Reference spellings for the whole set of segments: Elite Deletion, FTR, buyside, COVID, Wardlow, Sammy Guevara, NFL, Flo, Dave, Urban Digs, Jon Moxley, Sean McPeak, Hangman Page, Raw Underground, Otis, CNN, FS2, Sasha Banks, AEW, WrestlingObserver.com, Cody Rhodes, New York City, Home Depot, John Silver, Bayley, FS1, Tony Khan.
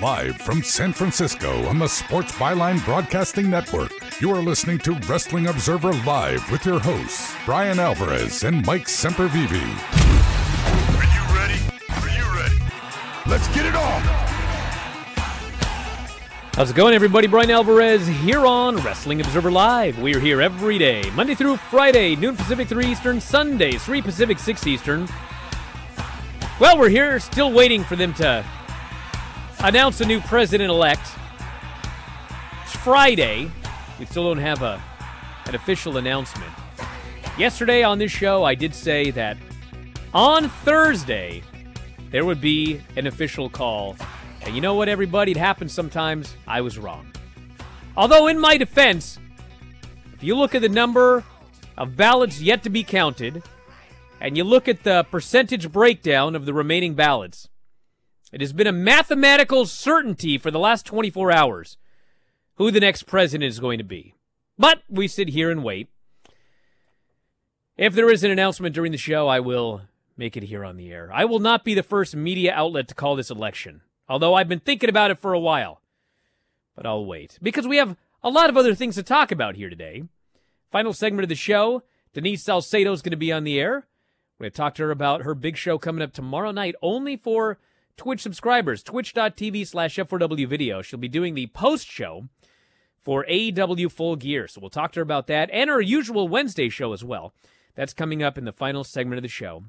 Live from San Francisco on the Sports Byline Broadcasting Network, you are listening to Wrestling Observer Live with your hosts, Brian Alvarez and Mike Sempervivi. Are you ready? Are you ready? Let's get it on! How's it going, everybody? Brian Alvarez here on Wrestling Observer Live. We are here every day, Monday through Friday, noon Pacific, 3 Eastern, Sunday, 3 Pacific, 6 Eastern. Well, we're here still waiting for them to announce the new president-elect. It's Friday. We still don't have an official announcement. Yesterday on this show, I did say that on Thursday, there would be an official call. And you know what, everybody? It happens sometimes. I was wrong. Although, in my defense, if you look at the number of ballots yet to be counted, and you look at the percentage breakdown of the remaining ballots, it has been a mathematical certainty for the last 24 hours who the next president is going to be. But we sit here and wait. If there is an announcement during the show, I will make it here on the air. I will not be the first media outlet to call this election, although I've been thinking about it for a while. But I'll wait, because we have a lot of other things to talk about here today. Final segment of the show, Denise Salcedo is going to be on the air. We're going to talk to her about her big show coming up tomorrow night, only for Twitch subscribers, twitch.tv/F4W video. She'll be doing the post show for AEW Full Gear. So we'll talk to her about that and her usual Wednesday show as well. That's coming up in the final segment of the show.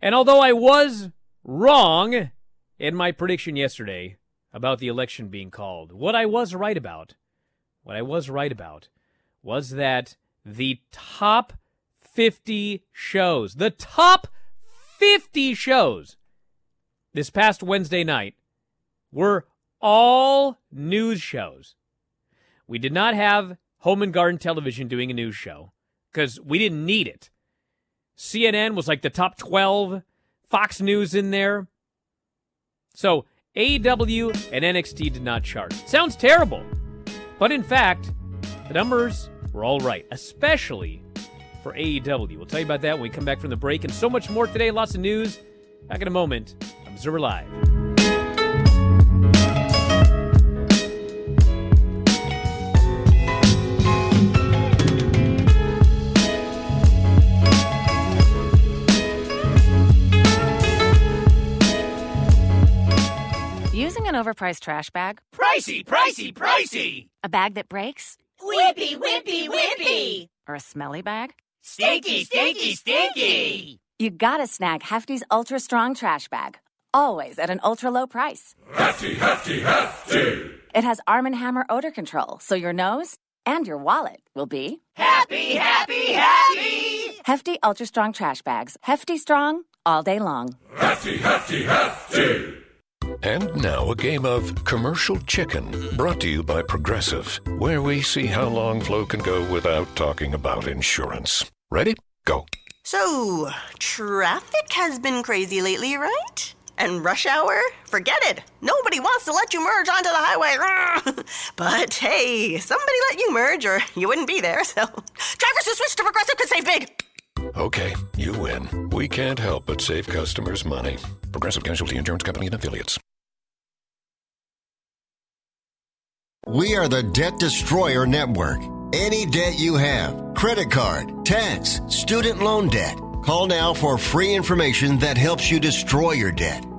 And although I was wrong in my prediction yesterday about the election being called, what I was right about was that the top 50 shows, this past Wednesday night were all news shows. We did not have Home and Garden Television doing a news show because we didn't need it. CNN was like the top 12, Fox News in there. So AEW and NXT did not chart. Sounds terrible, but in fact, the numbers were all right, especially for AEW. We'll tell you about that when we come back from the break and so much more today. Lots of news. Back in a moment. Observer Live. Using an overpriced trash bag? Pricey, pricey, pricey! A bag that breaks? Whippy, whippy, whippy! Or a smelly bag? Stinky, stinky, stinky! You gotta snag Hefty's Ultra Strong Trash Bag. Always at an ultra-low price. Hefty, hefty, hefty! It has Arm & Hammer odor control, so your nose and your wallet will be happy, happy, happy! Hefty Ultra Strong Trash Bags. Hefty strong all day long. Hefty, hefty, hefty! And now a game of Commercial Chicken, brought to you by Progressive, where we see how long Flo can go without talking about insurance. Ready? Go. So, traffic has been crazy lately, right? And rush hour? Forget it. Nobody wants to let you merge onto the highway. But hey, somebody let you merge or you wouldn't be there, so drivers who switch to Progressive could save big. Okay, you win. We can't help but save customers money. Progressive Casualty Insurance Company and Affiliates. We are the Debt Destroyer Network. Any debt you have, credit card, tax, student loan debt, Call now for free information that helps you destroy your debt.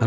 I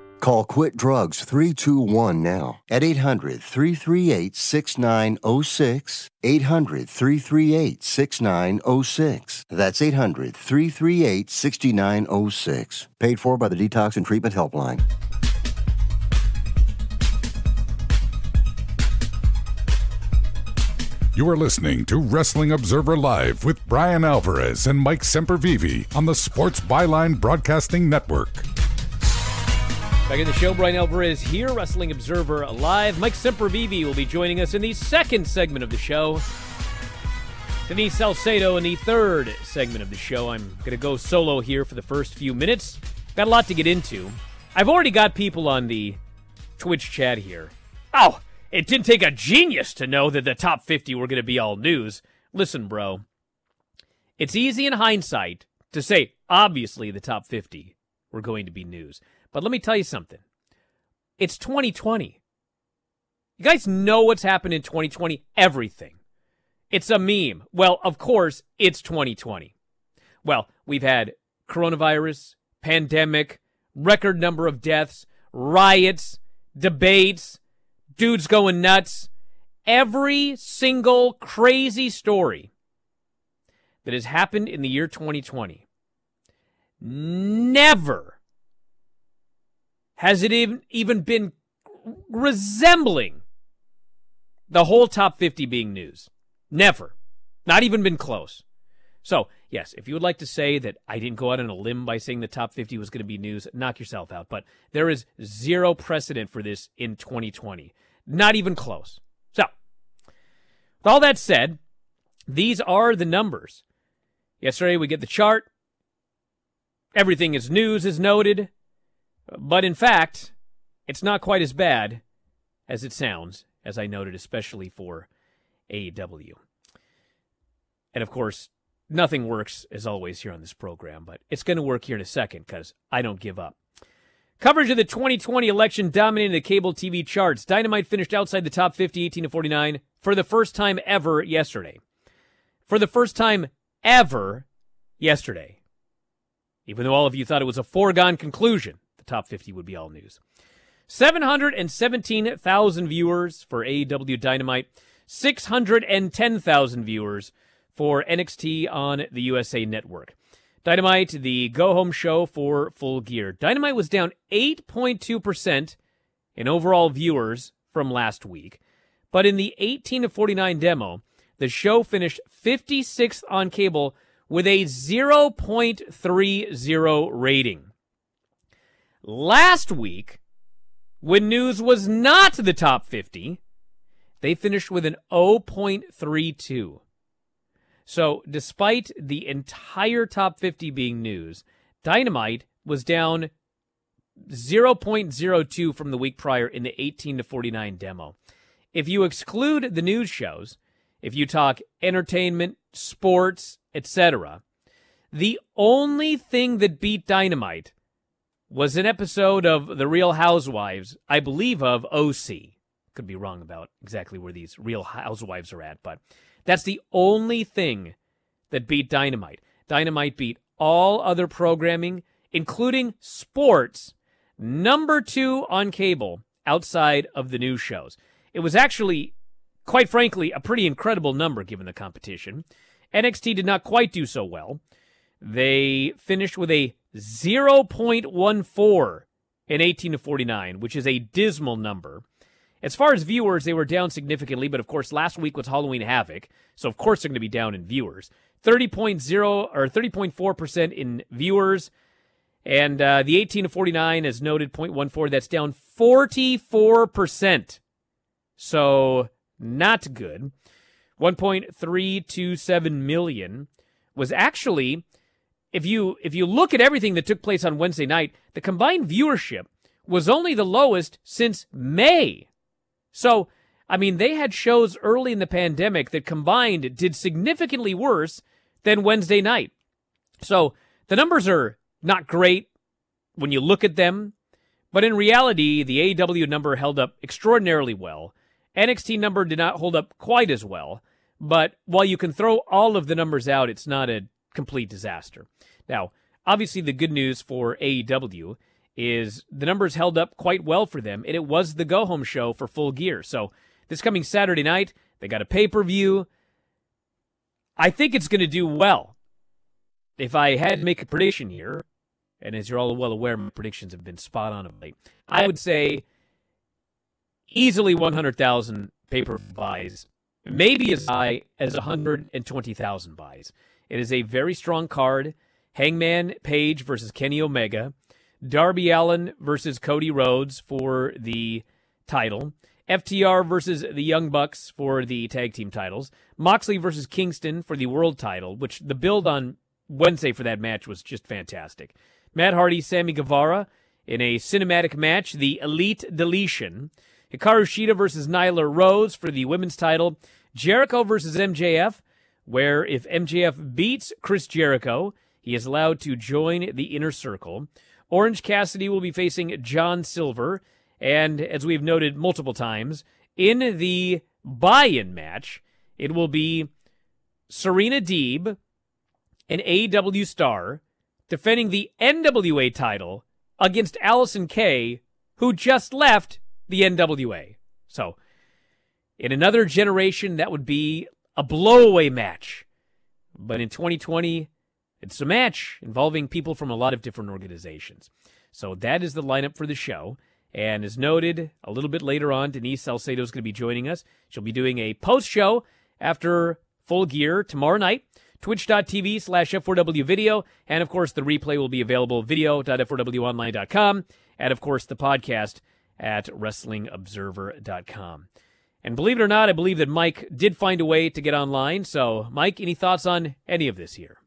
Call Quit Drugs 321 now at 800-338-6906, 800-338-6906. That's 800-338-6906. Paid for by the Detox and Treatment Helpline. You are listening to Wrestling Observer Live with Brian Alvarez and Mike Sempervivi on the Sports Byline Broadcasting Network. Back in the show, Brian Alvarez here, Wrestling Observer Live. Mike Sempervivi will be joining us in the second segment of the show. Denise Salcedo in the third segment of the show. I'm going to go solo here for the first few minutes. Got a lot to get into. I've already got people on the Twitch chat here. Oh, it didn't take a genius to know that the top 50 were going to be all news. Listen, bro, it's easy in hindsight to say, obviously, the top 50 were going to be news. But let me tell you something. It's 2020. You guys know what's happened in 2020? Everything. It's a meme. Well, of course, it's 2020. Well, we've had coronavirus, pandemic, record number of deaths, riots, debates, dudes going nuts. Every single crazy story that has happened in the year 2020. Never has it even been resembling the whole top 50 being news. Never. Not even been close. So, yes, if you would like to say that I didn't go out on a limb by saying the top 50 was going to be news, knock yourself out. But there is zero precedent for this in 2020. Not even close. So, with all that said, these are the numbers. Yesterday we get the chart. Everything is news is noted. But in fact, it's not quite as bad as it sounds, as I noted, especially for AEW. And of course, nothing works as always here on this program, but it's going to work here in a second because I don't give up. Coverage of the 2020 election dominated the cable TV charts. Dynamite finished outside the top 50, 18 to 49, for the first time ever yesterday. For the first time ever yesterday. Even though all of you thought it was a foregone conclusion. The top 50 would be all news. 717,000 viewers for AEW Dynamite. 610,000 viewers for NXT on the USA Network. Dynamite, the go-home show for Full Gear. Dynamite was down 8.2% in overall viewers from last week. But in the 18 to 49 demo, the show finished 56th on cable with a 0.30 rating. Last week, when news was not the top 50, they finished with an 0.32. So despite the entire top 50 being news, Dynamite was down 0.02 from the week prior in the 18 to 49 demo. If you exclude the news shows, if you talk entertainment, sports, etc., the only thing that beat Dynamite was an episode of The Real Housewives, I believe of OC. Could be wrong about exactly where these Real Housewives are at, but that's the only thing that beat Dynamite. Dynamite beat all other programming, including sports, number 2 on cable outside of the news shows. It was actually, quite frankly, a pretty incredible number given the competition. NXT did not quite do so well. They finished with a 0.14 in 18 to 49, which is a dismal number. As far as viewers, they were down significantly, but of course last week was Halloween Havoc, so of course they're going to be down in viewers. 30.4% in viewers, and the 18 to 49, as noted, 0.14, that's down 44%. So not good. 1.327 million was actually, if you look at everything that took place on Wednesday night, the combined viewership was only the lowest since May. So, I mean, they had shows early in the pandemic that combined did significantly worse than Wednesday night. So the numbers are not great when you look at them, but in reality, the AEW number held up extraordinarily well. NXT number did not hold up quite as well, but while you can throw all of the numbers out, it's not a complete disaster. Now, obviously the good news for AEW is the numbers held up quite well for them, and it was the go-home show for Full Gear. So this coming Saturday night, they got a pay-per-view. I think it's going to do well. If I had to make a prediction here, and as you're all well aware, my predictions have been spot on of late, I would say easily 100,000 pay-per-view buys, maybe as high as 120,000 buys. It is a very strong card. Hangman Page versus Kenny Omega. Darby Allin versus Cody Rhodes for the title. FTR versus the Young Bucks for the tag team titles. Moxley versus Kingston for the world title, which the build on Wednesday for that match was just fantastic. Matt Hardy, Sammy Guevara in a cinematic match, the Elite Deletion. Hikaru Shida versus Nyla Rose for the women's title. Jericho versus MJF, where if MJF beats Chris Jericho, he is allowed to join the Inner Circle. Orange Cassidy will be facing John Silver, and as we've noted multiple times, in the buy-in match, it will be Serena Deeb, an AEW star, defending the NWA title against Allison Kay, who just left the NWA. So, in another generation, that would be a blowaway match. But in 2020... it's a match involving people from a lot of different organizations. So that is the lineup for the show. And as noted, a little bit later on, Denise Salcedo is going to be joining us. She'll be doing a post-show after Full Gear tomorrow night. Twitch.tv/F4W video. And, of course, the replay will be available video.f4wonline.com. And, of course, the podcast at WrestlingObserver.com. And believe it or not, I believe that Mike did find a way to get online. So, Mike, any thoughts on any of this here?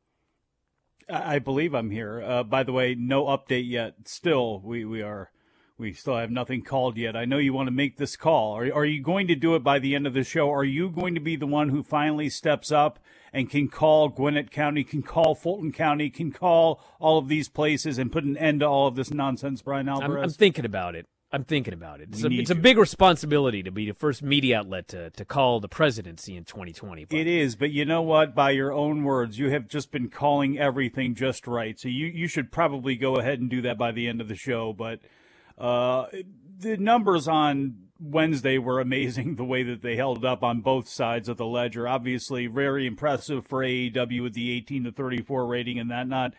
I believe I'm here. By the way, no update yet. Still, we still have nothing called yet. I know you want to make this call. Are you going to do it by the end of the show? Are you going to be the one who finally steps up and can call Gwinnett County, can call Fulton County, can call all of these places and put an end to all of this nonsense, Brian Alvarez? I'm thinking about it. It's a big responsibility to be the first media outlet to call the presidency in 2020. But. It is, but you know what? By your own words, you have just been calling everything just right. So you should probably go ahead and do that by the end of the show. But the numbers on Wednesday were amazing, the way that they held up on both sides of the ledger. Obviously, very impressive for AEW with the 18 to 34 rating and that not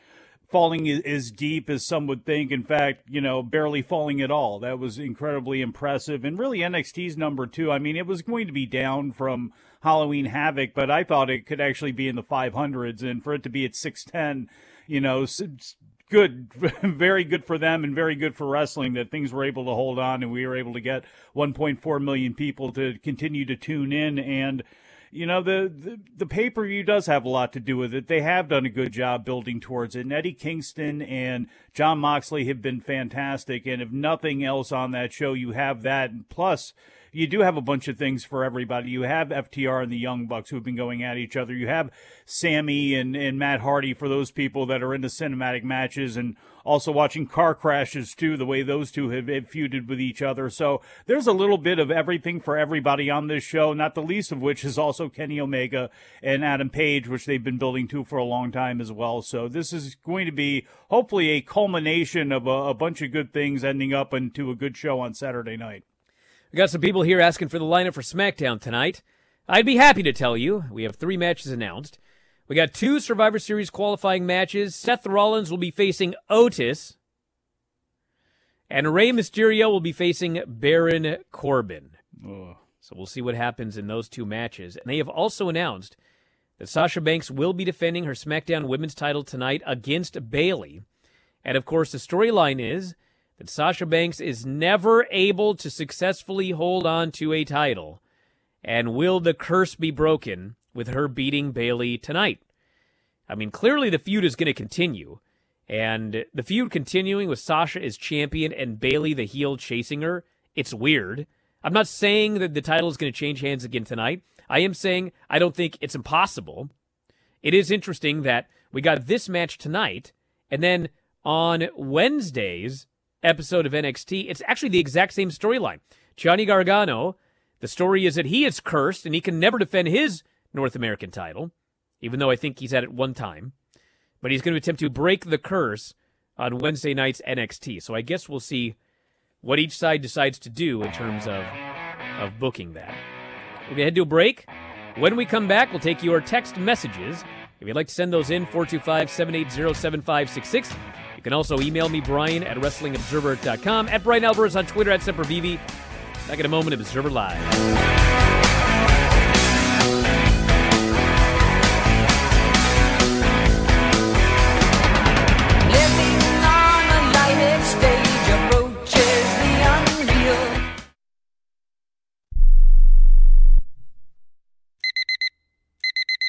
falling as deep as some would think. In fact, barely falling at all. That was incredibly impressive. And really NXT's number 2. I mean, it was going to be down from Halloween Havoc, but I thought it could actually be in the 500s. And for it to be at 610, good, very good for them and very good for wrestling that things were able to hold on. And we were able to get 1.4 million people to continue to tune in. And the pay-per-view does have a lot to do with it. They have done a good job building towards it. And Eddie Kingston and Jon Moxley have been fantastic. And if nothing else on that show, you have that. And plus, you do have a bunch of things for everybody. You have FTR and the Young Bucks who have been going at each other. You have Sammy and Matt Hardy for those people that are into cinematic matches, and also watching car crashes, too, the way those two have feuded with each other. So there's a little bit of everything for everybody on this show, not the least of which is also Kenny Omega and Adam Page, which they've been building to for a long time as well. So this is going to be hopefully a culmination of a bunch of good things ending up into a good show on Saturday night. We got some people here asking for the lineup for SmackDown tonight. I'd be happy to tell you. We have 3 matches announced. We got 2 Survivor Series qualifying matches. Seth Rollins will be facing Otis. And Rey Mysterio will be facing Baron Corbin. Ugh. So we'll see what happens in those 2 matches. And they have also announced that Sasha Banks will be defending her SmackDown Women's title tonight against Bayley. And, of course, the storyline is that Sasha Banks is never able to successfully hold on to a title. And will the curse be broken with her beating Bayley tonight? I mean, clearly the feud is going to continue. And the feud continuing with Sasha as champion and Bayley the heel chasing her, it's weird. I'm not saying that the title is going to change hands again tonight. I am saying I don't think it's impossible. It is interesting that we got this match tonight, and then on Wednesday's episode of NXT, it's actually the exact same storyline. Johnny Gargano, the story is that he is cursed and he can never defend his North American title, even though I think he's had it one time. But he's going to attempt to break the curse on Wednesday night's NXT. So I guess we'll see what each side decides to do in terms of booking that. We're going to head to a break. When we come back, we'll take your text messages. If you'd like to send those in, 425-780-7566. You can also email me, Brian, at WrestlingObserver.com, at Brian Alvarez on Twitter, at Sempervivi. Back in a moment, Observer Live.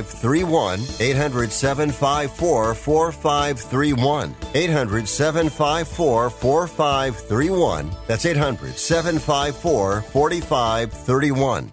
800-754-4531. 800-754-4531. That's 800-754-4531.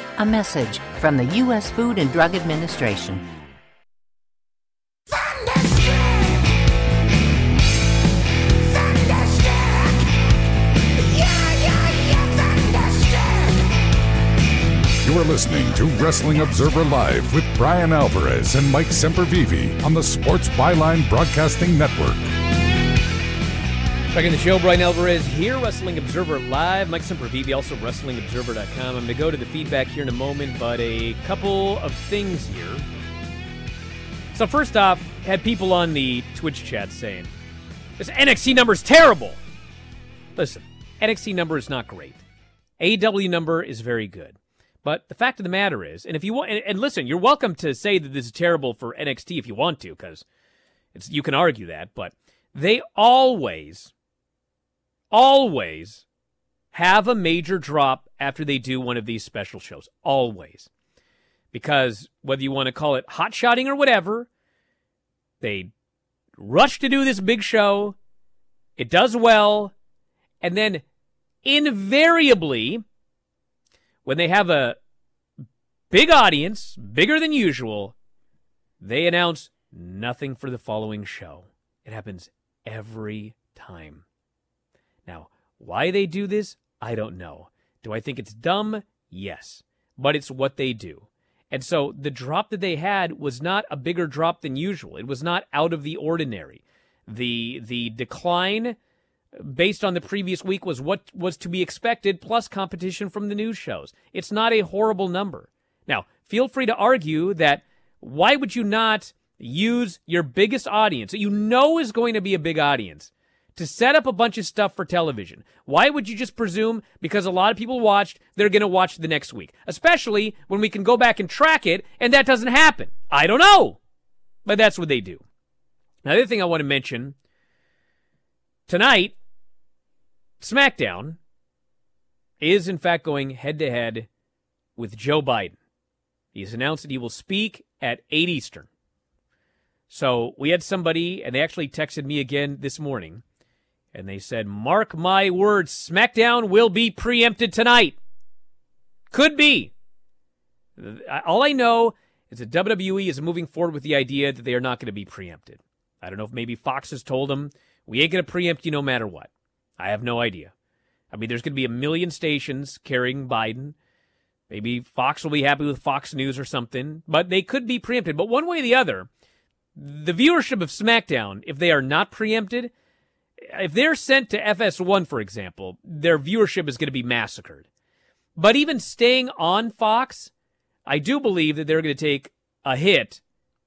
A message from the U.S. Food and Drug Administration. You are listening to Wrestling Observer Live with Brian Alvarez and Mike Sempervivi on the Sports Byline Broadcasting Network. Back in the show, Brian Alvarez here, Wrestling Observer Live. Mike Sempervivi, also WrestlingObserver.com. I'm going to go to the feedback here in a moment, but a couple of things here. So first off, had people on the Twitch chat saying, this NXT number's terrible. Listen, NXT number is not great. AEW number is very good. But the fact of the matter is, and if you want, and listen, you're welcome to say that this is terrible for NXT if you want to, because you can argue that, but they always have a major drop after they do one of these special shows. Always. Because whether you want to call it hot-shotting or whatever, they rush to do this big show, it does well, and then invariably, when they have a big audience, bigger than usual, they announce nothing for the following show. It happens every time. Now, why they do this, I don't know. Do I think it's dumb? Yes. But it's what they do. And so the drop that they had was not a bigger drop than usual. It was not out of the ordinary. The decline based on the previous week was what was to be expected, plus competition from the news shows. It's not a horrible number. Now, feel free to argue that why would you not use your biggest audience, that you know is going to be a big audience, to set up a bunch of stuff for television? Why would you just presume because a lot of people watched, they're going to watch the next week? Especially when we can go back and track it, and that doesn't happen. I don't know. But that's what they do. Now, the other thing I want to mention, tonight, SmackDown is, in fact, going head-to-head with Joe Biden. He's announced that he will speak at 8 Eastern. So we had somebody, and they actually texted me again this morning, and they said, mark my words, SmackDown will be preempted tonight. Could be. All I know is that WWE is moving forward with the idea that they are not going to be preempted. I don't know if maybe Fox has told them, we ain't going to preempt you no matter what. I have no idea. I mean, there's going to be a million stations carrying Biden. Maybe Fox will be happy with Fox News or something, but they could be preempted. But one way or the other, the viewership of SmackDown, if they are not preempted, if they're sent to FS1, for example, their viewership is going to be massacred. But even staying on Fox, I do believe that they're going to take a hit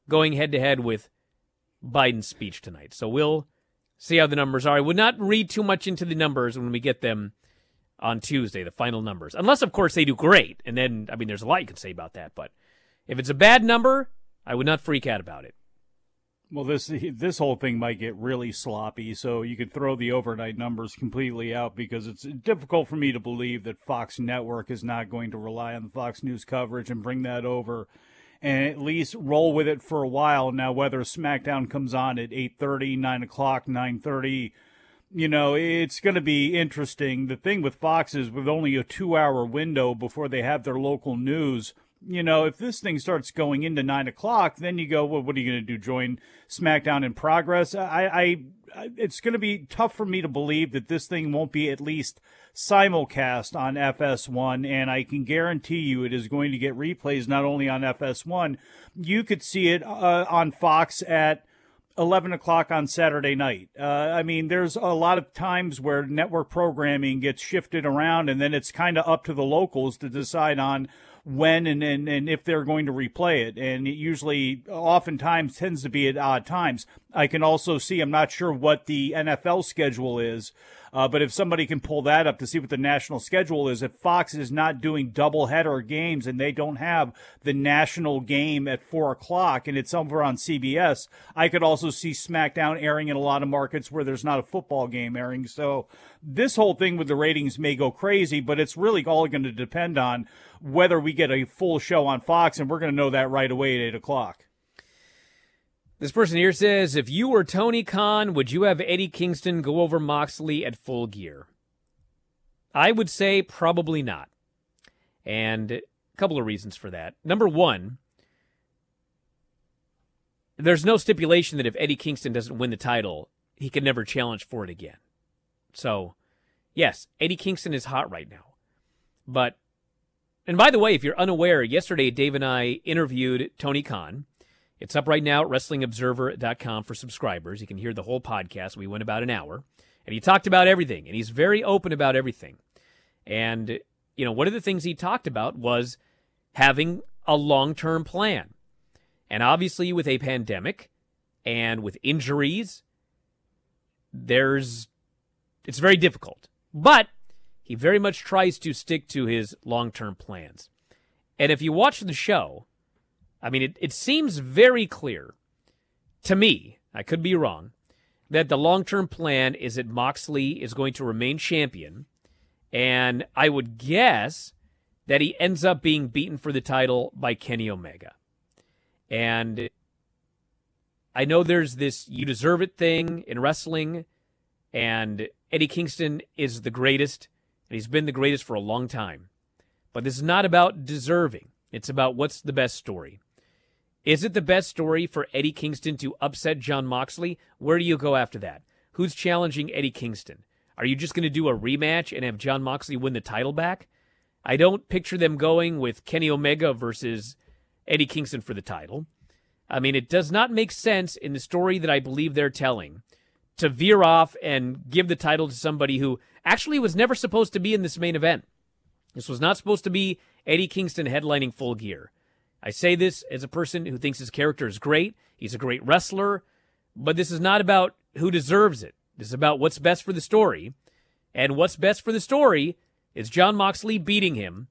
going head-to-head with Biden's speech tonight. So we'll see how the numbers are. I would not read too much into the numbers when we get them on Tuesday, the final numbers. Unless, of course, they do great. And then, I mean, there's a lot you can say about that. But if it's a bad number, I would not freak out about it. Well, this whole thing might get really sloppy. So you could throw the overnight numbers completely out because it's difficult for me to believe that Fox Network is not going to rely on the Fox News coverage and bring that over and at least roll with it for a while. Now, whether SmackDown comes on at 8:30, 9 o'clock, 9:30, you know, it's going to be interesting. The thing with Fox is with only a 2-hour window before they have their local news, you know, if this thing starts going into 9 o'clock, then you go, well, what are you going to do, join SmackDown in progress? It's going to be tough for me to believe that this thing won't be at least simulcast on FS1, and I can guarantee you it is going to get replays not only on FS1. You could see it on Fox at 11 o'clock on Saturday night. I mean, there's a lot of times where network programming gets shifted around, and then it's kind of up to the locals to decide on when and if they're going to replay it. And it usually, oftentimes, tends to be at odd times. I can also see, I'm not sure what the NFL schedule is, but if somebody can pull that up to see what the national schedule is, if Fox is not doing doubleheader games and they don't have the national game at 4 o'clock and it's over on CBS, I could also see SmackDown airing in a lot of markets where there's not a football game airing. So this whole thing with the ratings may go crazy, but it's really all going to depend on whether we get a full show on Fox, and we're going to know that right away at 8 o'clock. This person here says, if you were Tony Khan, would you have Eddie Kingston go over Moxley at Full Gear? I would say probably not. And a couple of reasons for that. Number one, there's no stipulation that if Eddie Kingston doesn't win the title, he can never challenge for it again. So, yes, Eddie Kingston is hot right now. But, and by the way, if you're unaware, yesterday Dave and I interviewed Tony Khan. It's up right now at WrestlingObserver.com for subscribers. You can hear the whole podcast. We went about an hour. And he talked about everything. And he's very open about everything. And, you know, one of the things he talked about was having a long-term plan. And obviously with a pandemic and with injuries, it's very difficult. But he very much tries to stick to his long-term plans. And if you watch the show, I mean, it seems very clear to me, I could be wrong, that the long-term plan is that Moxley is going to remain champion, and I would guess that he ends up being beaten for the title by Kenny Omega. And I know there's this you deserve it thing in wrestling, and Eddie Kingston is the greatest, and he's been the greatest for a long time. But this is not about deserving. It's about what's the best story. Is it the best story for Eddie Kingston to upset Jon Moxley? Where do you go after that? Who's challenging Eddie Kingston? Are you just going to do a rematch and have Jon Moxley win the title back? I don't picture them going with Kenny Omega versus Eddie Kingston for the title. I mean, it does not make sense in the story that I believe they're telling to veer off and give the title to somebody who actually was never supposed to be in this main event. This was not supposed to be Eddie Kingston headlining Full Gear. I say this as a person who thinks his character is great. He's a great wrestler. But this is not about who deserves it. This is about what's best for the story. And what's best for the story is Jon Moxley beating him.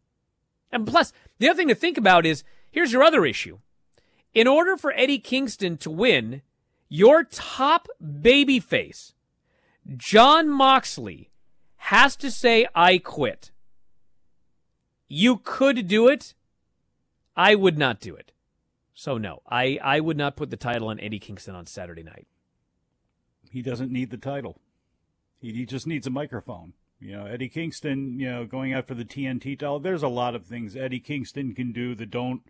And plus, the other thing to think about is, here's your other issue. In order for Eddie Kingston to win, your top babyface, Jon Moxley, has to say, I quit. You could do it. I would not do it. So, no, I would not put the title on Eddie Kingston on Saturday night. He doesn't need the title. He just needs a microphone. You know, Eddie Kingston, you know, going after the TNT title, there's a lot of things Eddie Kingston can do that don't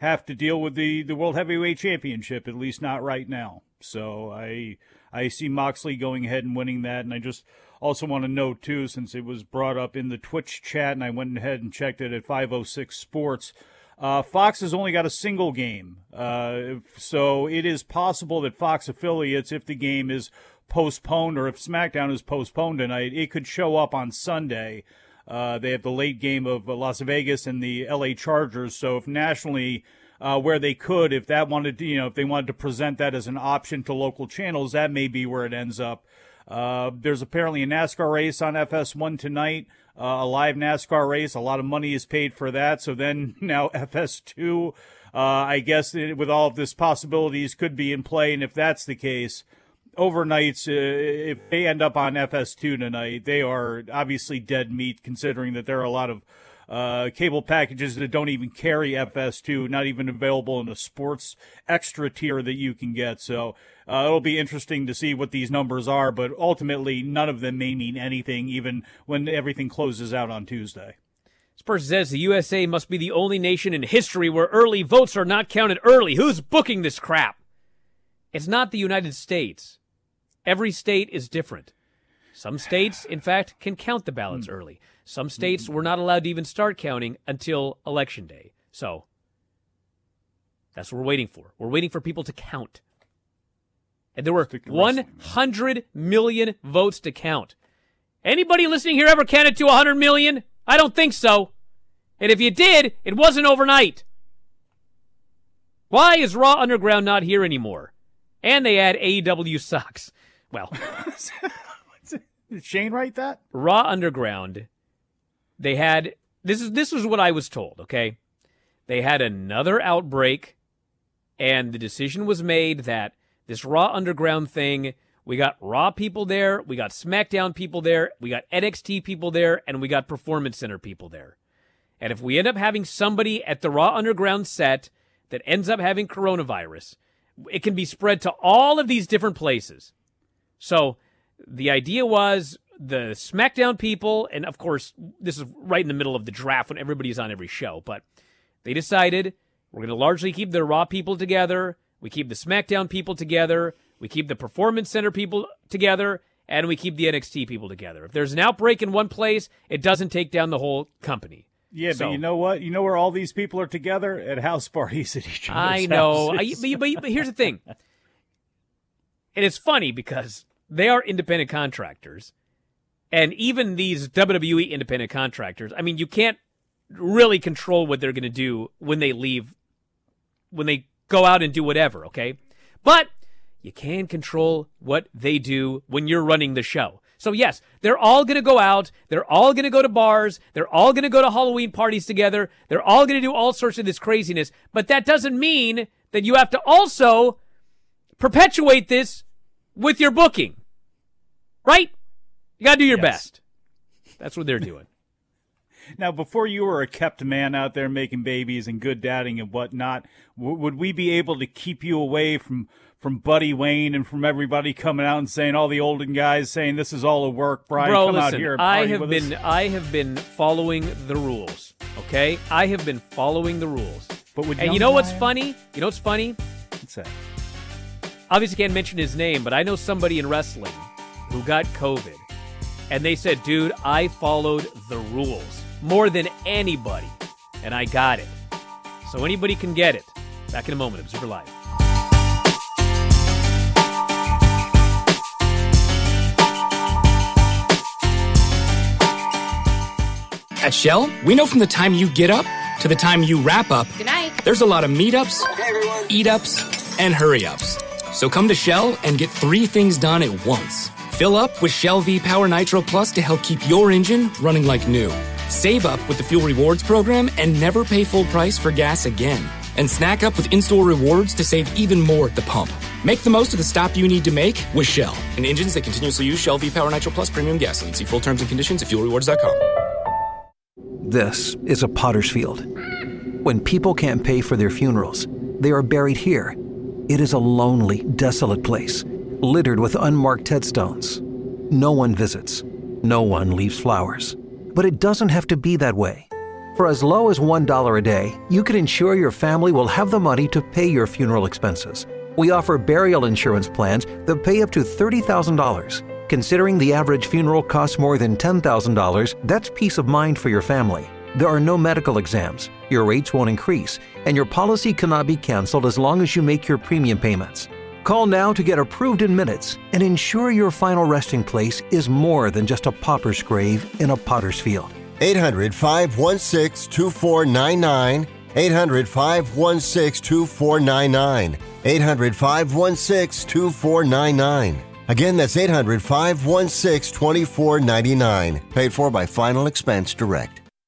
have to deal with the World Heavyweight Championship, at least not right now. So I see Moxley going ahead and winning that, and I just also want to note, too, since it was brought up in the Twitch chat, and I went ahead and checked it at 506 Sports, Fox has only got a single game, so it is possible that Fox affiliates, if the game is postponed or if SmackDown is postponed tonight, it could show up on Sunday. They have the late game of Las Vegas and the LA Chargers, so if nationally, where they could, if that wanted to, you know, if they wanted to present that as an option to local channels, that may be where it ends up. There's apparently a NASCAR race on FS1 tonight. A live NASCAR race. A lot of money is paid for that. So then now FS2, I guess with all of this possibilities could be in play. And if that's the case, overnights, if they end up on FS2 tonight, they are obviously dead meat considering that there are a lot of cable packages that don't even carry FS2, not even available in the sports extra tier that you can get. So it'll be interesting to see what these numbers are, but ultimately none of them may mean anything, even when everything closes out on Tuesday. This person says the USA must be the only nation in history where early votes are not counted early. Who's booking this crap? It's not the United States. Every state is different. Some states, in fact, can count the ballots early. Some states were not allowed to even start counting until Election Day. So that's what we're waiting for. We're waiting for people to count. And there were 100 million votes to count. Anybody listening here ever counted to 100 million? I don't think so. And if you did, it wasn't overnight. Why is Raw Underground not here anymore? And they add AEW sucks. Well. Did Shane write that? Raw Underground. They had... This is what I was told, okay? They had another outbreak, and the decision was made that this Raw Underground thing, we got Raw people there, we got SmackDown people there, we got NXT people there, and we got Performance Center people there. And if we end up having somebody at the Raw Underground set that ends up having coronavirus, it can be spread to all of these different places. So the idea was the SmackDown people, and of course, this is right in the middle of the draft when everybody's on every show, but they decided we're going to largely keep the Raw people together, we keep the SmackDown people together, we keep the Performance Center people together, and we keep the NXT people together. If there's an outbreak in one place, it doesn't take down the whole company. Yeah, so, but you know what? You know where all these people are together? At house parties at each other's houses. I know. But here's the thing. And it's funny because they are independent contractors. And even these WWE independent contractors, I mean, you can't really control what they're going to do when they leave, when they go out and do whatever, okay? But you can control what they do when you're running the show. So, yes, they're all going to go out. They're all going to go to bars. They're all going to go to Halloween parties together. They're all going to do all sorts of this craziness. But that doesn't mean that you have to also perpetuate this with your booking, right? You got to do your best. That's what they're doing. Now, before you were a kept man out there making babies and good dadding and whatnot, would we be able to keep you away from Buddy Wayne and from everybody coming out and saying, all the olden guys saying, this is all a work, Brian, bro, come listen, out here and party with us. I have been following the rules, okay? I have been following the rules. But and you know what's funny? You know what's funny? What's that? Obviously can't mention his name, but I know somebody in wrestling who got COVID. And they said, dude, I followed the rules more than anybody. And I got it. So anybody can get it. Back in a moment, Observer Live. At Shell, we know from the time you get up to the time you wrap up, good night, there's a lot of meetups, hey, eat-ups, and hurry-ups. So come to Shell and get three things done at once. Fill up with Shell V-Power Nitro Plus to help keep your engine running like new. Save up with the Fuel Rewards program and never pay full price for gas again. And snack up with in-store rewards to save even more at the pump. Make the most of the stop you need to make with Shell. And engines that continuously use Shell V-Power Nitro Plus premium gasoline. See full terms and conditions at fuelrewards.com. This is a potter's field. When people can't pay for their funerals, they are buried here. It is a lonely, desolate place, littered with unmarked headstones. No one visits. No one leaves flowers. But it doesn't have to be that way. For as low as $1 a day, you can ensure your family will have the money to pay your funeral expenses. We offer burial insurance plans that pay up to $30,000. Considering the average funeral costs more than $10,000, that's peace of mind for your family. There are no medical exams, your rates won't increase, and your policy cannot be canceled as long as you make your premium payments. Call now to get approved in minutes and ensure your final resting place is more than just a pauper's grave in a potter's field. 800-516-2499. 800-516-2499. 800-516-2499. Again, that's 800-516-2499. Paid for by Final Expense Direct.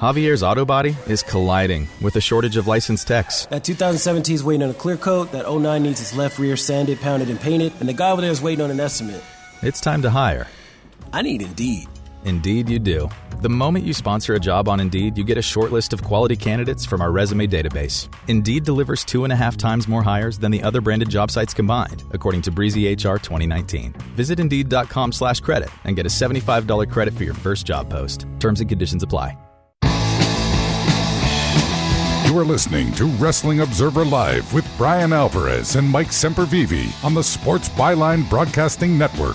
Javier's auto body is colliding with a shortage of licensed techs. That 2017 is waiting on a clear coat, that 09 needs its left rear sanded, pounded, and painted, and the guy over there is waiting on an estimate. It's time to hire. I need Indeed. Indeed you do. The moment you sponsor a job on Indeed, you get a short list of quality candidates from our resume database. Indeed delivers 2.5 times more hires than the other branded job sites combined, according to Breezy HR 2019. Visit Indeed.com/credit and get a $75 credit for your first job post. Terms and conditions apply. You are listening to Wrestling Observer Live with Brian Alvarez and Mike Sempervivi on the Sports Byline Broadcasting Network.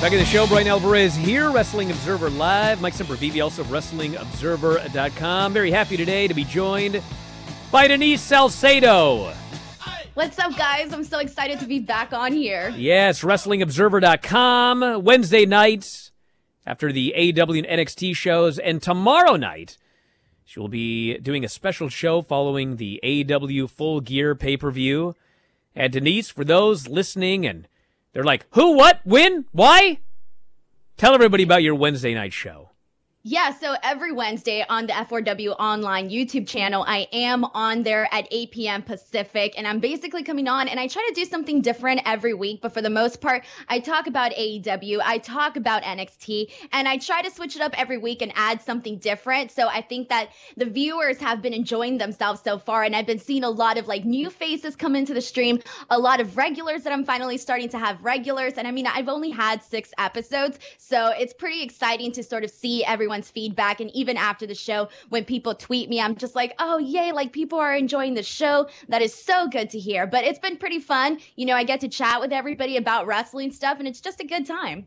Back at the show, Brian Alvarez here, Wrestling Observer Live. Mike Sempervivi, also of WrestlingObserver.com. Very happy today to be joined by Denise Salcedo. What's up, guys? I'm so excited to be back on here. Yes, WrestlingObserver.com, Wednesday nights after the AEW and NXT shows, and tomorrow night she will be doing a special show following the AEW Full Gear pay-per-view. And Denise, for those listening and they're like, who, what, when, why? Tell everybody about your Wednesday night show. Yeah, so every Wednesday on the F4W online YouTube channel, I am on there at 8 p.m. Pacific, and I'm basically coming on, and I try to do something different every week, but for the most part, I talk about AEW, I talk about NXT, and I try to switch it up every week and add something different. So I think that the viewers have been enjoying themselves so far, and I've been seeing a lot of like new faces come into the stream, a lot of regulars that I'm finally starting to have regulars, and I mean, I've only had 6 episodes, so it's pretty exciting to sort of see everyone feedback. And even after the show, when people tweet me, I'm just like, oh, yay, like people are enjoying the show. That is so good to hear. But it's been pretty fun. You know, I get to chat with everybody about wrestling stuff, and it's just a good time.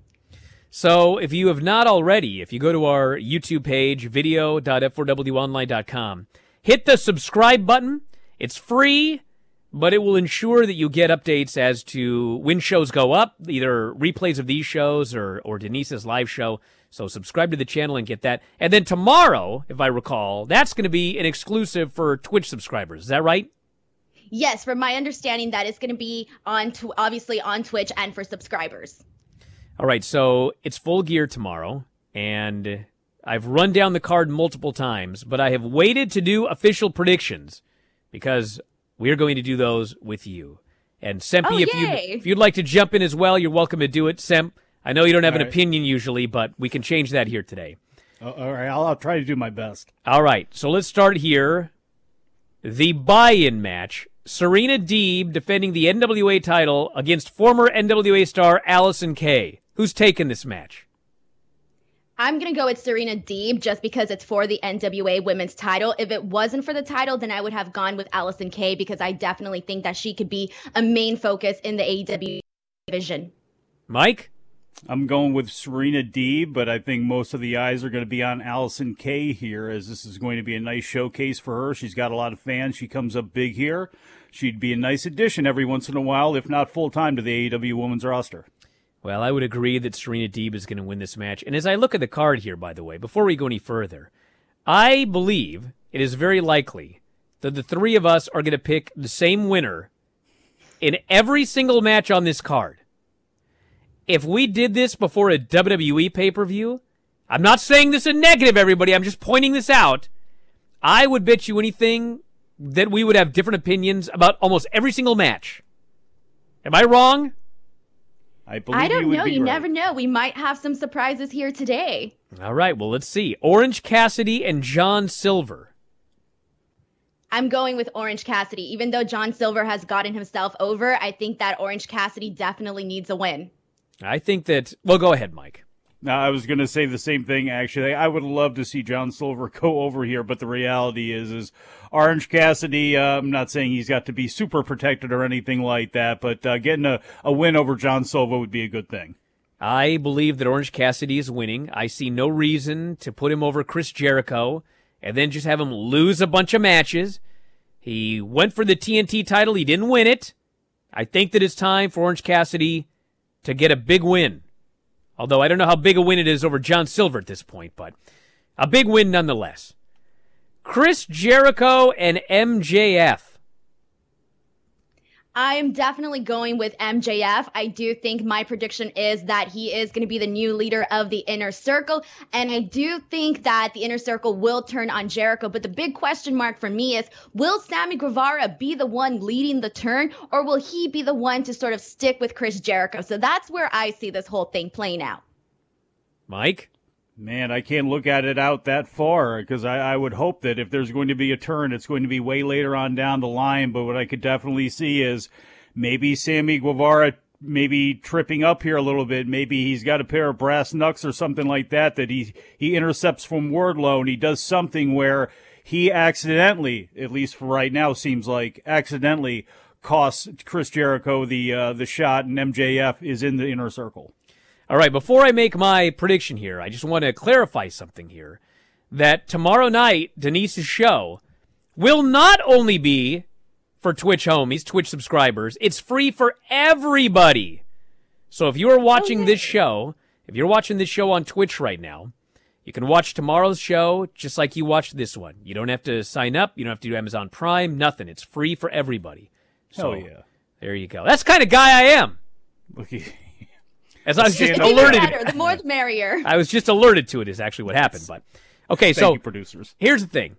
So if you have not already, if you go to our YouTube page, video.f4wonline.com, hit the subscribe button. It's free, but it will ensure that you get updates as to when shows go up, either replays of these shows or Denise's live show. So subscribe to the channel and get that. And then tomorrow, if I recall, that's going to be an exclusive for Twitch subscribers. Is that right? Yes, from my understanding, that is going to be on obviously on Twitch and for subscribers. All right, so it's Full Gear tomorrow, and I've run down the card multiple times, but I have waited to do official predictions because we're going to do those with you. And Sempi, if you'd like to jump in as well, you're welcome to do it, Semp. I know you don't have an opinion usually, but we can change that here today. All right, I'll try to do my best. All right, so let's start here. The buy-in match. Serena Deeb defending the NWA title against former NWA star Allison Kay. Who's taking this match? I'm going to go with Serena Deeb just because it's for the NWA women's title. If it wasn't for the title, then I would have gone with Allison Kay because I definitely think that she could be a main focus in the AEW division. Mike? I'm going with Serena Deeb, but I think most of the eyes are going to be on Allison Kay here, as this is going to be a nice showcase for her. She's got a lot of fans. She comes up big here. She'd be a nice addition every once in a while, if not full-time, to the AEW women's roster. Well, I would agree that Serena Deeb is going to win this match. And as I look at the card here, by the way, before we go any further, I believe it is very likely that the three of us are going to pick the same winner in every single match on this card. If we did this before a WWE pay-per-view, I'm not saying this is a negative, everybody. I'm just pointing this out. I would bet you anything that we would have different opinions about almost every single match. Am I wrong? I don't know. You never know. We might have some surprises here today. All right. Well, let's see. Orange Cassidy and John Silver. I'm going with Orange Cassidy. Even though John Silver has gotten himself over, I think that Orange Cassidy definitely needs a win. I think that... Well, go ahead, Mike. No, I was going to say the same thing, actually. I would love to see John Silver go over here, but the reality is Orange Cassidy, I'm not saying he's got to be super protected or anything like that, but getting a win over John Silver would be a good thing. I believe that Orange Cassidy is winning. I see no reason to put him over Chris Jericho and then just have him lose a bunch of matches. He went for the TNT title. He didn't win it. I think that it's time for Orange Cassidy to get a big win. Although I don't know how big a win it is over John Silver at this point, but a big win nonetheless. Chris Jericho and MJF. I'm definitely going with MJF. I do think my prediction is that he is going to be the new leader of the Inner Circle. And I do think that the Inner Circle will turn on Jericho. But the big question mark for me is, will Sammy Guevara be the one leading the turn, or will he be the one to sort of stick with Chris Jericho? So that's where I see this whole thing playing out. Mike? Man, I can't look at it out that far, because I would hope that if there's going to be a turn, it's going to be way later on down the line. But what I could definitely see is maybe Sammy Guevara maybe tripping up here a little bit. Maybe he's got a pair of brass knucks or something like that, that he intercepts from Wardlow, and he does something where he accidentally, at least for right now, seems like accidentally costs Chris Jericho the shot, and MJF is in the Inner Circle. All right, before I make my prediction here, I just want to clarify something here. That tomorrow night, Denise's show will not only be for Twitch homies, Twitch subscribers, it's free for everybody. So if you are watching this show, if you're watching this show on Twitch right now, you can watch tomorrow's show just like you watched this one. You don't have to sign up. You don't have to do Amazon Prime, nothing. It's free for everybody. So yeah. There you go. That's the kind of guy I am. Looky. As I was just alerted, the more the merrier. I was just alerted to it is actually what happened. But okay, so you, producers, here's the thing.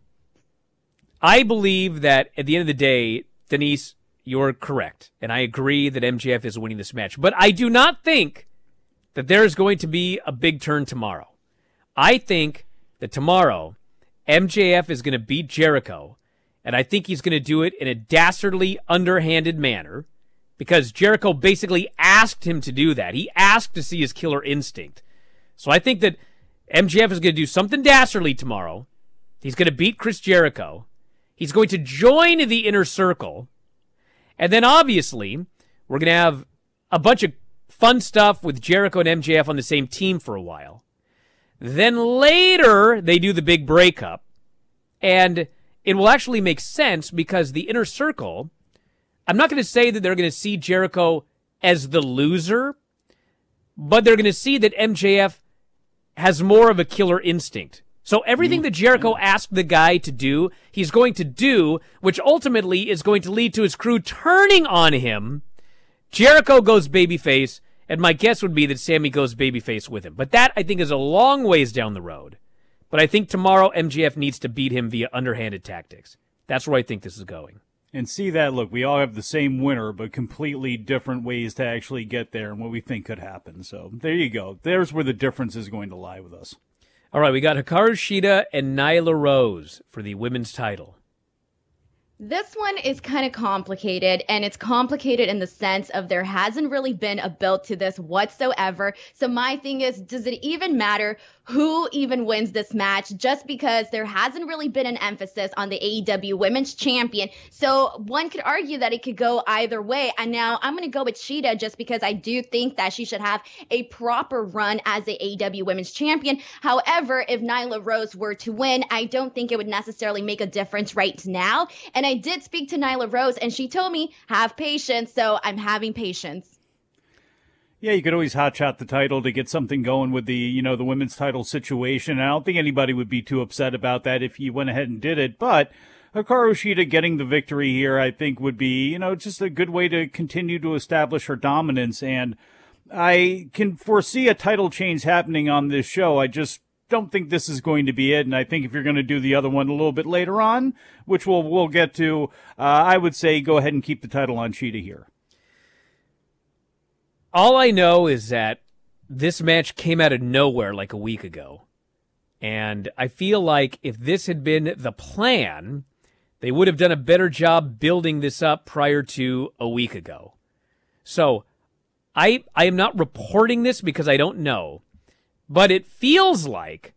I believe that at the end of the day, Denise, you're correct, and I agree that MJF is winning this match. But I do not think that there is going to be a big turn tomorrow. I think that tomorrow MJF is going to beat Jericho, and I think he's going to do it in a dastardly, underhanded manner. Because Jericho basically asked him to do that. He asked to see his killer instinct. So I think that MJF is going to do something dastardly tomorrow. He's going to beat Chris Jericho. He's going to join the Inner Circle. And then obviously, we're going to have a bunch of fun stuff with Jericho and MJF on the same team for a while. Then later, they do the big breakup. And it will actually make sense because the Inner Circle, I'm not going to say that they're going to see Jericho as the loser, but they're going to see that MJF has more of a killer instinct. So everything that Jericho asked the guy to do, he's going to do, which ultimately is going to lead to his crew turning on him. Jericho goes babyface, and my guess would be that Sammy goes babyface with him. But that, I think, is a long ways down the road. But I think tomorrow MJF needs to beat him via underhanded tactics. That's where I think this is going. And see that, look, we all have the same winner, but completely different ways to actually get there and what we think could happen. So there you go. There's where the difference is going to lie with us. All right, we got Hikaru Shida and Nyla Rose for the women's title. This one is kind of complicated, and it's complicated in the sense of there hasn't really been a build to this whatsoever. So my thing is, does it even matter who even wins this match, just because there hasn't really been an emphasis on the AEW Women's Champion? So one could argue that it could go either way. And now I'm going to go with Shida just because I do think that she should have a proper run as the AEW Women's Champion. However, if Nyla Rose were to win, I don't think it would necessarily make a difference right now. And I did speak to Nyla Rose, and she told me, have patience, so I'm having patience. Yeah, you could always hotshot the title to get something going with the, you know, the women's title situation. And I don't think anybody would be too upset about that if you went ahead and did it. But Hikaru Shida getting the victory here, I think, would be, you know, just a good way to continue to establish her dominance. And I can foresee a title change happening on this show. I just don't think this is going to be it, and I think if you're going to do the other one a little bit later on, which we'll get to, I would say go ahead and keep the title on Shida here. All I know is that this match came out of nowhere like a week ago, and I feel like if this had been the plan, they would have done a better job building this up prior to a week ago. So I am not reporting this because I don't know, but it feels like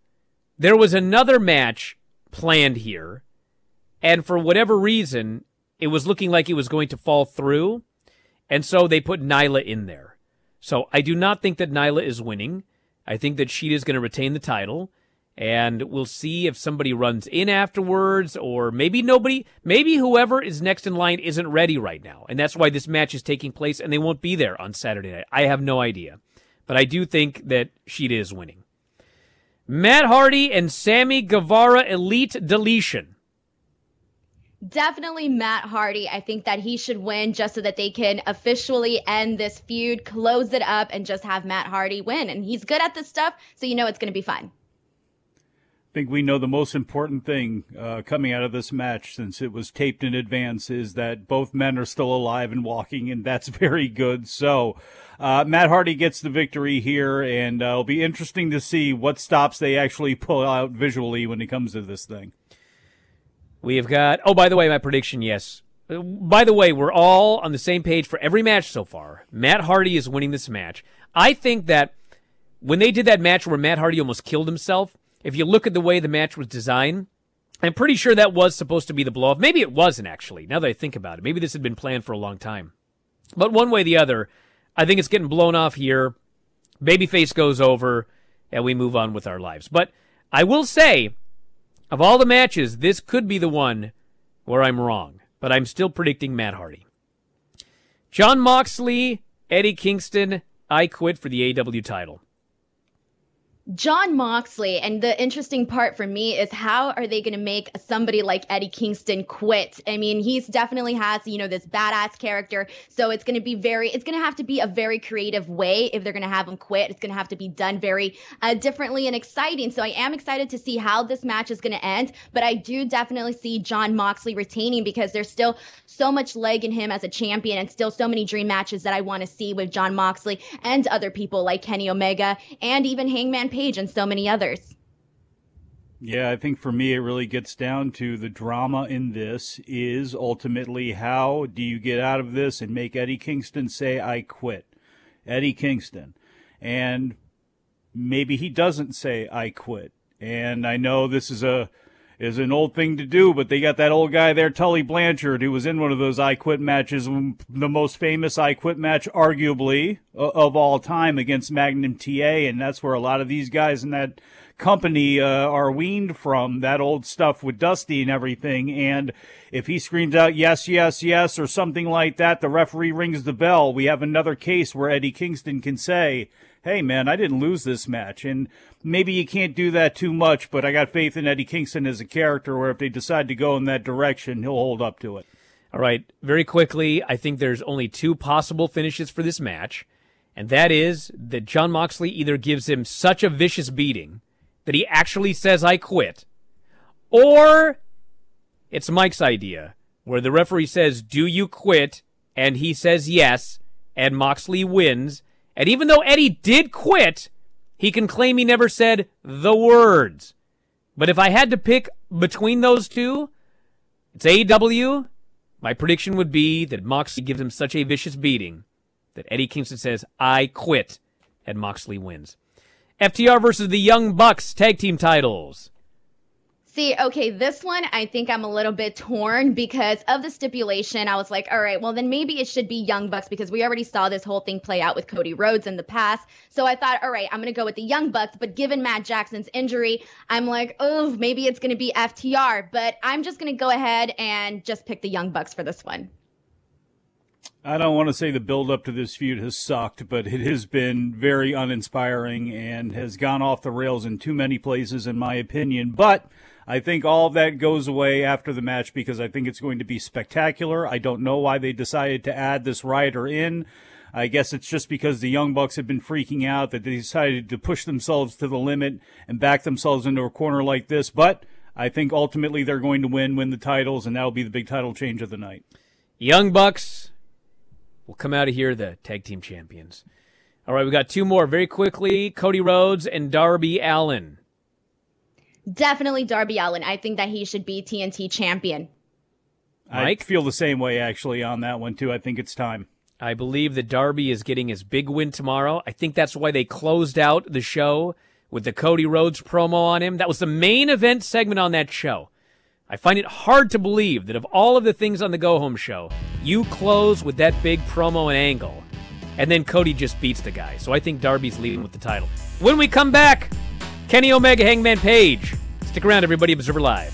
there was another match planned here, and for whatever reason, it was looking like it was going to fall through, and so they put Nyla in there. So I do not think that Nyla is winning. I think that Shida is going to retain the title, and we'll see if somebody runs in afterwards, or maybe nobody, maybe whoever is next in line isn't ready right now, and that's why this match is taking place, and they won't be there on Saturday night. I have no idea. But I do think that Shida is winning. Matt Hardy and Sammy Guevara Elite Deletion. Definitely Matt Hardy. I think that he should win just so that they can officially end this feud, close it up, and just have Matt Hardy win. And he's good at this stuff, so you know it's going to be fun. I think we know the most important thing coming out of this match, since it was taped in advance, is that both men are still alive and walking, and that's very good. So Matt Hardy gets the victory here, and it'll be interesting to see what stops they actually pull out visually when it comes to this thing. We've got, oh, by the way, my prediction, yes. By the way, we're all on the same page for every match so far. Matt Hardy is winning this match. I think that when they did that match where Matt Hardy almost killed himself, if you look at the way the match was designed, I'm pretty sure that was supposed to be the blow-off. Maybe it wasn't, actually, now that I think about it. Maybe this had been planned for a long time. But one way or the other, I think it's getting blown off here. Babyface goes over, and we move on with our lives. But I will say, of all the matches, this could be the one where I'm wrong. But I'm still predicting Matt Hardy. Jon Moxley, Eddie Kingston, I quit for the AEW title. Jon Moxley, and the interesting part for me is how are they going to make somebody like Eddie Kingston quit? I mean, he's definitely has, you know, this badass character, so it's going to be it's going to have to be a very creative way if they're going to have him quit. It's going to have to be done very differently and exciting. So I am excited to see how this match is going to end, but I do definitely see Jon Moxley retaining because there's still so much leg in him as a champion and still so many dream matches that I want to see with Jon Moxley and other people like Kenny Omega and even Hangman Page and so many others. Yeah, I think for me it really gets down to the drama in this is ultimately how do you get out of this and make Eddie Kingston say, I quit. Eddie Kingston. And maybe he doesn't say, I quit. And I know this is an old thing to do, but they got that old guy there, Tully Blanchard, who was in one of those I Quit matches, the most famous I Quit match, arguably, of all time against Magnum TA, and that's where a lot of these guys in that company are weaned from, that old stuff with Dusty and everything, and if he screams out, yes, yes, yes, or something like that, the referee rings the bell. We have another case where Eddie Kingston can say, hey, man, I didn't lose this match. And maybe you can't do that too much, but I got faith in Eddie Kingston as a character where if they decide to go in that direction, he'll hold up to it. All right, very quickly, I think there's only two possible finishes for this match, and that is that Jon Moxley either gives him such a vicious beating that he actually says, I quit, or it's Mike's idea where the referee says, do you quit? And he says yes, and Moxley wins. And even though Eddie did quit, he can claim he never said the words. But if I had to pick between those two, it's AEW. My prediction would be that Moxley gives him such a vicious beating that Eddie Kingston says, I quit, and Moxley wins. FTR versus the Young Bucks tag team titles. See, okay, this one, I think I'm a little bit torn because of the stipulation. I was like, all right, well, then maybe it should be Young Bucks because we already saw this whole thing play out with Cody Rhodes in the past. So I thought, all right, I'm going to go with the Young Bucks. But given Matt Jackson's injury, I'm like, oh, maybe it's going to be FTR. But I'm just going to go ahead and just pick the Young Bucks for this one. I don't want to say the build-up to this feud has sucked, but it has been very uninspiring and has gone off the rails in too many places, in my opinion. But I think all of that goes away after the match because I think it's going to be spectacular. I don't know why they decided to add this rider in. I guess it's just because the Young Bucks have been freaking out that they decided to push themselves to the limit and back themselves into a corner like this. But I think ultimately they're going to win the titles, and that'll be the big title change of the night. Young Bucks will come out of here the tag team champions. All right, we got two more very quickly. Cody Rhodes and Darby Allin. Definitely Darby Allin. I think that he should be TNT champion. Mike? I feel the same way, actually, on that one, too. I think it's time. I believe that Darby is getting his big win tomorrow. I think that's why they closed out the show with the Cody Rhodes promo on him. That was the main event segment on that show. I find it hard to believe that of all of the things on the go-home show, you close with that big promo and angle, and then Cody just beats the guy. So I think Darby's leaving with the title. When we come back, Kenny Omega, Hangman Page. Stick around, everybody. Observer Live.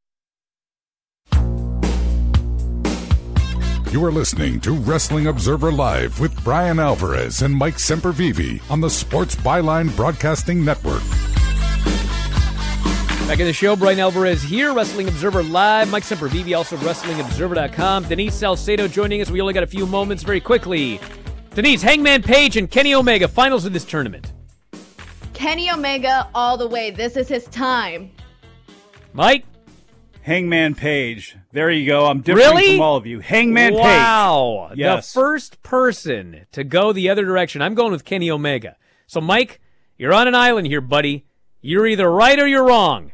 You are listening to Wrestling Observer Live with Brian Alvarez and Mike Sempervivi on the Sports Byline Broadcasting Network. Back in the show, Brian Alvarez here, Wrestling Observer Live. Mike Sempervivi, also WrestlingObserver.com. Denise Salcedo joining us. We only got a few moments very quickly. Denise, Hangman Page and Kenny Omega, finals of this tournament. Kenny Omega all the way. This is his time. Mike? Hangman Page. There you go. I'm differing from all of you. Hangman Page. Wow. Yes. The first person to go the other direction. I'm going with Kenny Omega. So, Mike, you're on an island here, buddy. You're either right or you're wrong.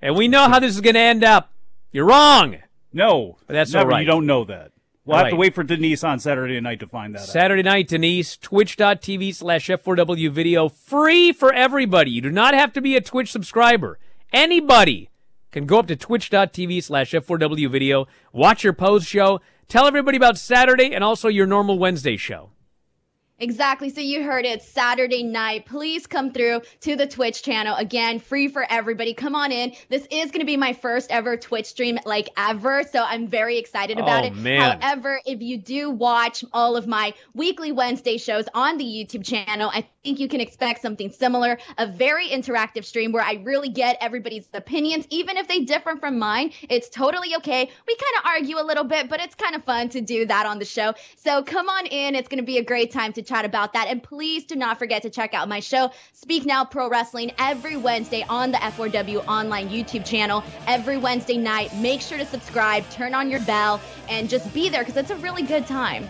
And we know how this is going to end up. You're wrong. No. But that's all right. You don't know that. We'll have to wait for Denise on Saturday night to find that out. Saturday night, Denise, twitch.tv/F4W video. Free for everybody. You do not have to be a Twitch subscriber. Anybody can go up to twitch.tv/F4W video, watch your post show, tell everybody about Saturday and also your normal Wednesday show. Exactly. So you heard it. Saturday night. Please come through to the Twitch channel. Again, free for everybody. Come on in. This is going to be my first ever Twitch stream, like ever. So I'm very excited about it. Man. However, if you do watch all of my weekly Wednesday shows on the YouTube channel, I think you can expect something similar, a very interactive stream where I really get everybody's opinions, even if they differ from mine. It's totally okay. We kind of argue a little bit, but it's kind of fun to do that on the show. So come on in. It's going to be a great time to chat about that. And please do not forget to check out my show, Speak Now Pro Wrestling, every Wednesday on the F4W online YouTube channel. Every Wednesday night, make sure to subscribe, turn on your bell, and just be there because it's a really good time.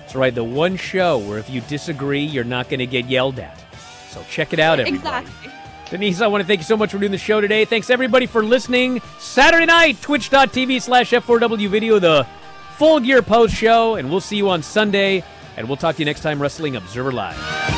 That's right, the one show where if you disagree, you're not going to get yelled at. So check it out, everybody. Exactly. Denise, I want to thank you so much for doing the show today. Thanks, everybody, for listening. Saturday night, twitch.tv/F4W video, the Full Gear post show, and we'll see you on Sunday, and we'll talk to you next time, Wrestling Observer Live.